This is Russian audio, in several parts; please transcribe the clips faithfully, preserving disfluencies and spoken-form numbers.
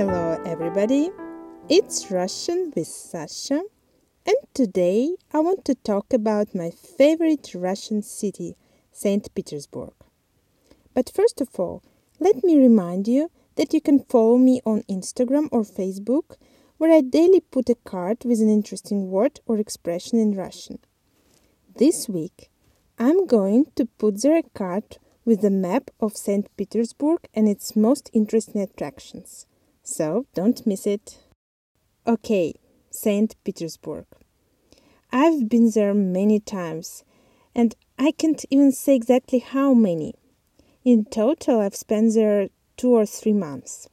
Hello everybody, it's Russian with Sasha, and today I want to talk about my favorite Russian city, Saint Petersburg. But first of all, let me remind you that you can follow me on Instagram or Facebook, where I daily put a card with an interesting word or expression in Russian. This week, I'm going to put there a card with a map of Saint Petersburg and its most interesting attractions. So, don't miss it. Okay, Saint Petersburg. I've been there many times, and I can't even say exactly how many. In total, I've spent there two or three months.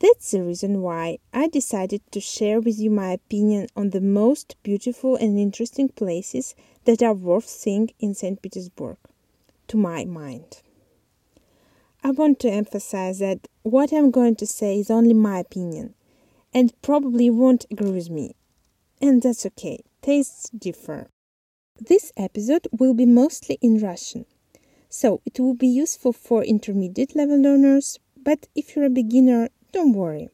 That's the reason why I decided to share with you my opinion on the most beautiful and interesting places that are worth seeing in Saint Petersburg, to my mind. I want to emphasize that what I'm going to say is only my opinion, and probably won't agree with me. And that's okay, tastes differ. This episode will be mostly in Russian, so it will be useful for intermediate level learners, but if you're a beginner, don't worry.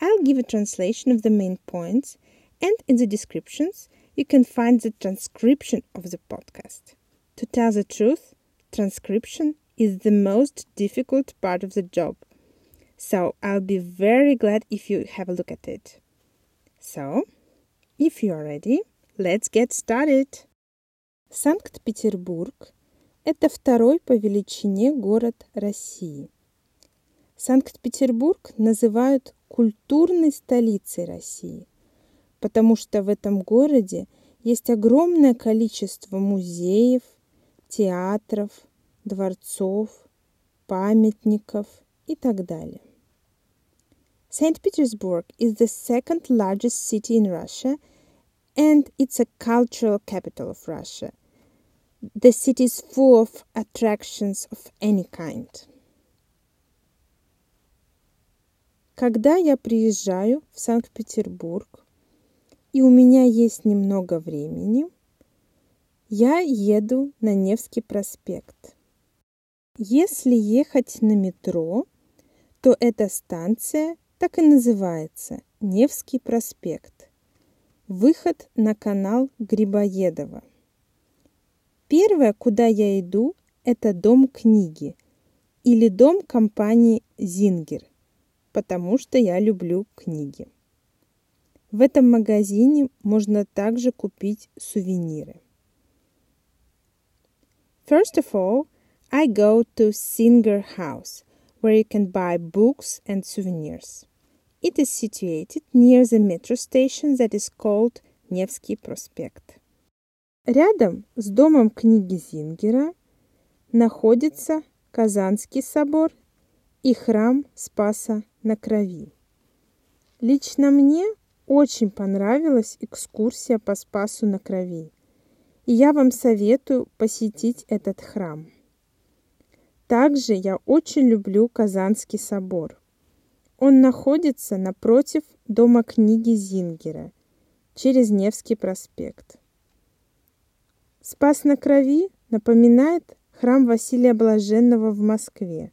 I'll give a translation of the main points, and in the descriptions you can find the transcription of the podcast. To tell the truth, transcription is the most difficult part of the job, so I'll be very glad if you have a look at it. So, if you are ready, let's get started! Санкт-Петербург – это второй по величине город России. Санкт-Петербург называют культурной столицей России, потому что в этом городе есть огромное количество музеев, театров, дворцов, памятников и так далее. Saint Petersburg is the second largest city in Russia, and it's a cultural capital of Russia. The city is full of attractions of any kind. Когда я приезжаю в Санкт-Петербург, и у меня есть немного времени, я еду на Невский проспект. Если ехать на метро, то эта станция так и называется – Невский проспект. Выход на канал Грибоедова. Первое, куда я иду, это дом книги или дом компании «Зингер», потому что я люблю книги. В этом магазине можно также купить сувениры. First of all, I go to Zinger House, where you can buy books and souvenirs. It is situated near the metro station that is called Невский проспект. Рядом с домом книги Зингера находится Казанский собор и храм Спаса на крови. Лично мне очень понравилась экскурсия по Спасу на крови, и я вам советую посетить этот храм. Также я очень люблю Казанский собор. Он находится напротив дома книги Зингера, через Невский проспект. Спас на крови напоминает храм Василия Блаженного в Москве,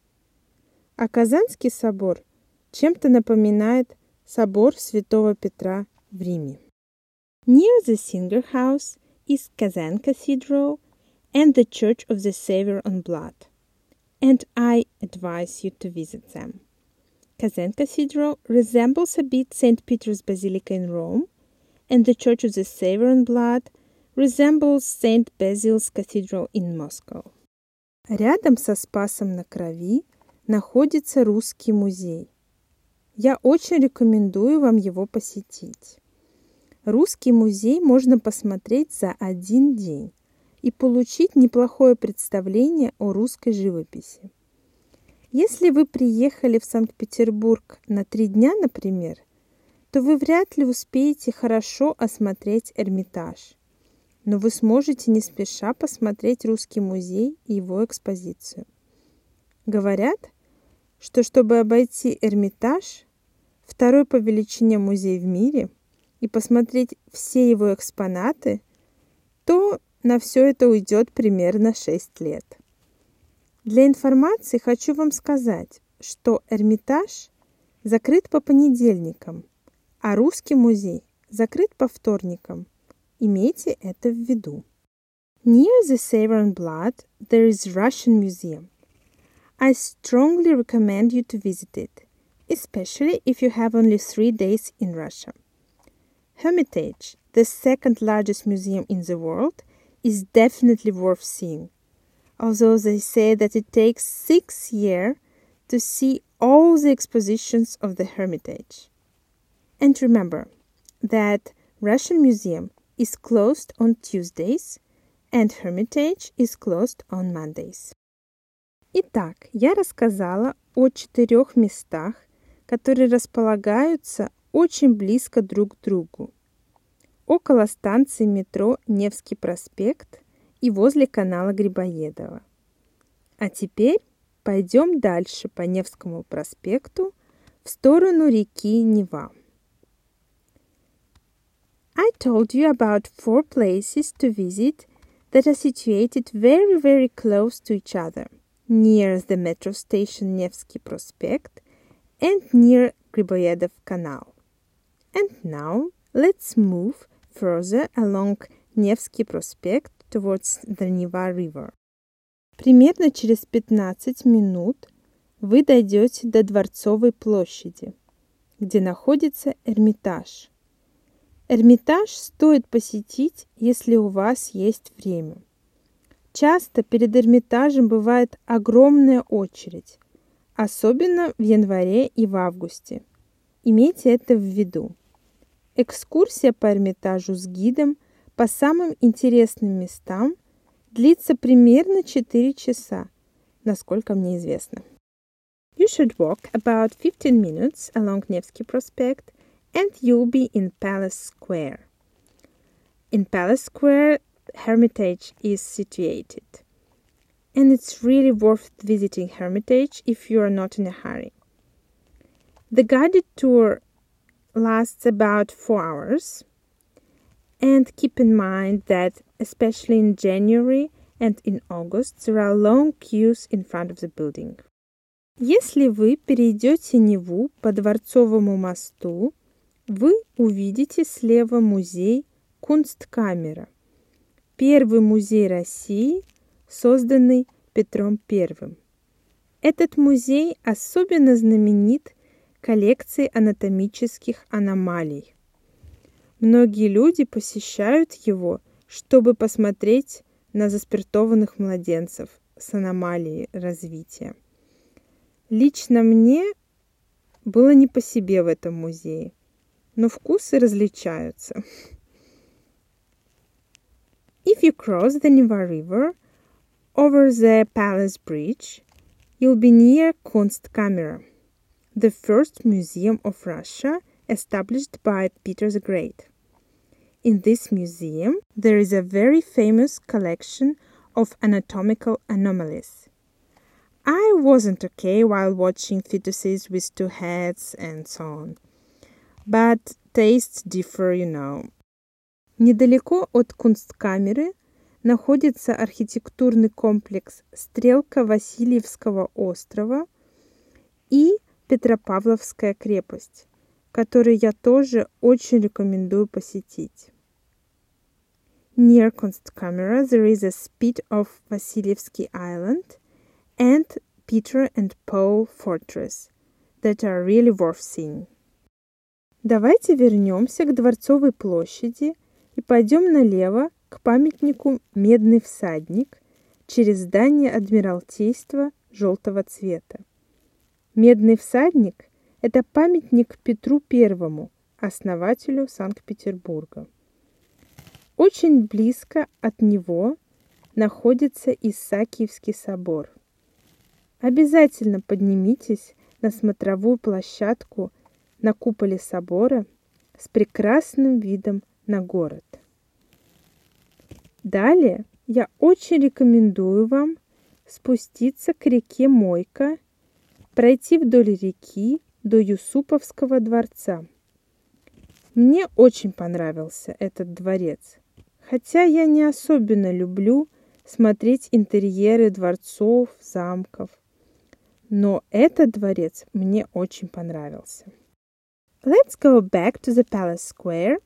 а Казанский собор чем-то напоминает собор Святого Петра в Риме. Near the Zinger House is Kazan Cathedral and the Church of the Savior on Blood, and I advise you to visit them. Kazan Cathedral resembles a bit Saint Peter's Basilica in Rome, and the Church of the Savior on Blood resembles Saint Basil's Cathedral in Moscow. Рядом со Спасом на крови находится Русский музей. Я очень рекомендую вам его посетить. Русский музей можно посмотреть за один день и получить неплохое представление о русской живописи. Если вы приехали в Санкт-Петербург на три дня, например, то вы вряд ли успеете хорошо осмотреть Эрмитаж, но вы сможете не спеша посмотреть Русский музей и его экспозицию. Говорят, что чтобы обойти Эрмитаж, второй по величине музей в мире, и посмотреть все его экспонаты, то на все это уйдет примерно шесть лет. Для информации хочу вам сказать, что Эрмитаж закрыт по понедельникам, а Русский музей закрыт по вторникам. Имейте это в виду. Near the Severn Blood there is Russian Museum. I strongly recommend you to visit it, especially if you have only three days in Russia. Hermitage, the second largest museum in the world, is definitely worth seeing, although they say that it takes six years to see all the expositions of the Hermitage. And remember that Russian Museum is closed on Tuesdays and Hermitage is closed on Mondays. Итак, я рассказала о четырех местах, которые располагаются очень близко друг к другу, около станции метро Невский проспект и возле канала Грибоедова. А теперь пойдем дальше по Невскому проспекту в сторону реки Нева. I told you about four places to visit that are situated very, very close to each other, near the metro station Nevsky Prospect and near Грибоедов Canal. And now let's move further along Невский проспект towards the Neva River. Примерно через пятнадцать минут вы дойдете до Дворцовой площади, где находится Эрмитаж. Эрмитаж стоит посетить, если у вас есть время. Часто перед Эрмитажем бывает огромная очередь, особенно в январе и в августе. Имейте это в виду. Экскурсия по Эрмитажу с гидом по самым интересным местам длится примерно четыре часа, насколько мне известно. You should walk about fifteen minutes along Nevsky Prospect and you'll be in Palace Square. In Palace Square, Hermitage is situated. And it's really worth visiting Hermitage if you are not in a hurry. The guided tour lasts about four hours. And keep in mind that, especially in January and in August, there are long queues in front of the building. Если вы перейдете Неву по Дворцовому мосту, вы увидите слева музей Кунсткамера, первый музей России, созданный Петром Первым. Этот музей особенно знаменит коллекцией анатомических аномалий. Многие люди посещают его, чтобы посмотреть на заспиртованных младенцев с аномалией развития. Лично мне было не по себе в этом музее, но вкусы различаются. If you cross the Neva River over the Palace Bridge, you'll be near Kunstkamera, the first museum of Russia established by Peter the Great. In this museum, there is a very famous collection of anatomical anomalies. I wasn't okay while watching fetuses with two heads and so on. But tastes differ, you know. Недалеко от Кунсткамеры находится архитектурный комплекс Стрелка Васильевского острова и Петропавловская крепость, которые я тоже очень рекомендую посетить. Near Kunstkamera there is a spit of Vasilievsky Island and Peter and Paul Fortress that are really worth seeing. Давайте вернемся к Дворцовой площади и пойдем налево к памятнику «Медный всадник» через здание Адмиралтейства желтого цвета. «Медный всадник» – это памятник Петру Первому, основателю Санкт-Петербурга. Очень близко от него находится Исаакиевский собор. Обязательно поднимитесь на смотровую площадку на куполе собора с прекрасным видом на город. Далее я очень рекомендую вам спуститься к реке Мойка, пройти вдоль реки до Юсуповского дворца. Мне очень понравился этот дворец, хотя я не особенно люблю смотреть интерьеры дворцов, замков. Но этот дворец мне очень понравился. Let's go back to the Palace Square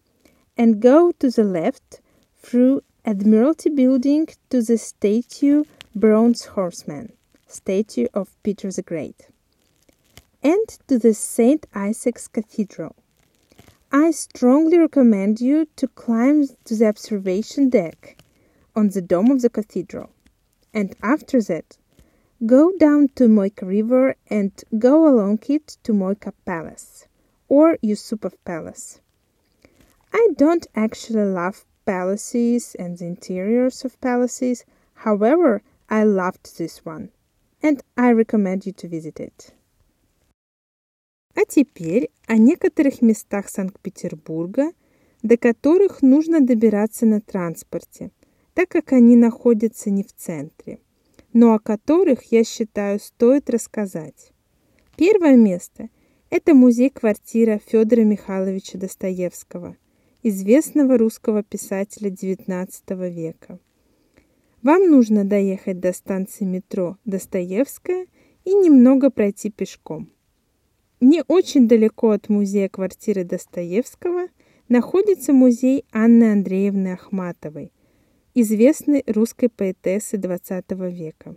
and go to the left through Admiralty Building to the statue Bronze Horseman, statue of Peter the Great, and to the Saint Isaac's Cathedral. I strongly recommend you to climb to the observation deck on the dome of the cathedral, and after that, go down to Moika River and go along it to Moika Palace or Yusupov Palace. I don't actually love palaces and the interiors of palaces, however, I loved this one, and I recommend you to visit it. А теперь о некоторых местах Санкт-Петербурга, до которых нужно добираться на транспорте, так как они находятся не в центре, но о которых, я считаю, стоит рассказать. Первое место – это музей-квартира Федора Михайловича Достоевского, известного русского писателя девятнадцатого века. Вам нужно доехать до станции метро Достоевская и немного пройти пешком. Не очень далеко от музея квартиры Достоевского находится музей Анны Андреевны Ахматовой, известной русской поэтессы двадцатого века.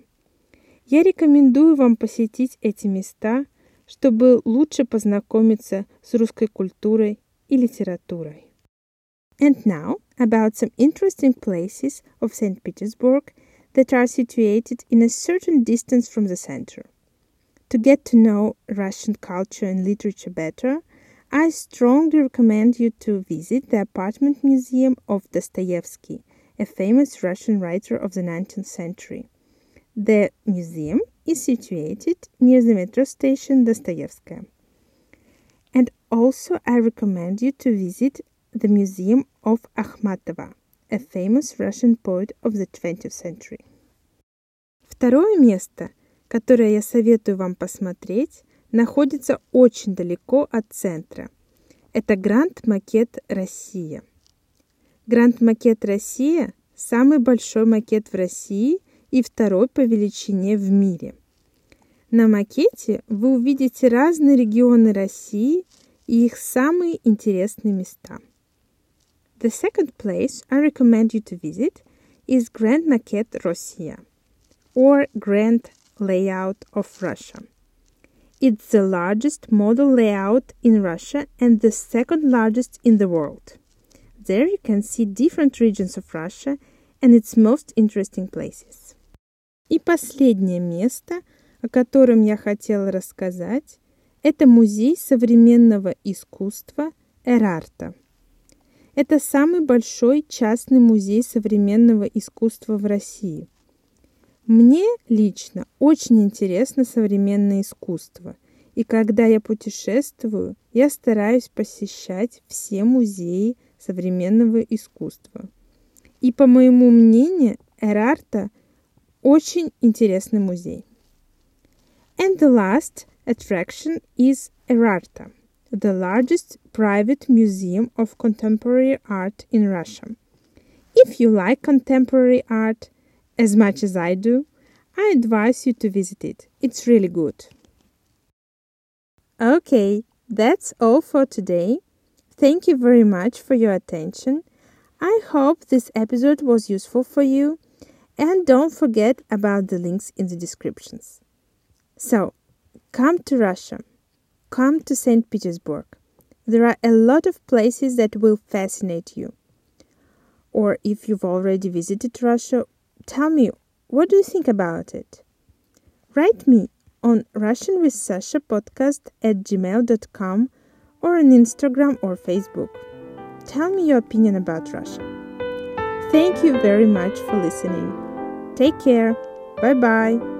Я рекомендую вам посетить эти места, чтобы лучше познакомиться с русской культурой и литературой. And now about some interesting places of Saint Petersburg that are situated in a certain distance from the center. To get to know Russian culture and literature better, I strongly recommend you to visit the apartment museum of Dostoevsky, a famous Russian writer of the nineteenth century. The museum is situated near the metro station Dostoevskaya. And also I recommend you to visit the museum of Akhmatova, a famous Russian poet of the twentieth century. Второе место, которое я советую вам посмотреть, находится очень далеко от центра. Это Гранд Макет Россия. Гранд Макет Россия – самый большой макет в России и второй по величине в мире. На макете вы увидите разные регионы России и их самые интересные места. The second place I recommend you to visit is Grand Maquette Russia, or Grand Layout of Russia. It's the largest model layout in Russia and the second largest in the world. There you can see different regions of Russia and its most interesting places. И последнее место, о котором я хотела рассказать, это музей современного искусства Эрарта. Это самый большой частный музей современного искусства в России. Мне лично очень интересно современное искусство, и когда я путешествую, я стараюсь посещать все музеи современного искусства. И, по моему мнению, Эрарта – очень интересный музей. And the last attraction is Эрарта, the largest private museum of contemporary art in Russia. If you like contemporary art as much as I do, I advise you to visit it. It's really good. Okay, that's all for today. Thank you very much for your attention. I hope this episode was useful for you, and don't forget about the links in the descriptions. So, come to Russia. Come to Saint Petersburg. There are a lot of places that will fascinate you. Or if you've already visited Russia, tell me, what do you think about it? Write me on Russian with Sasha podcast at gmail dot com or on Instagram or Facebook. Tell me your opinion about Russia. Thank you very much for listening. Take care. Bye-bye.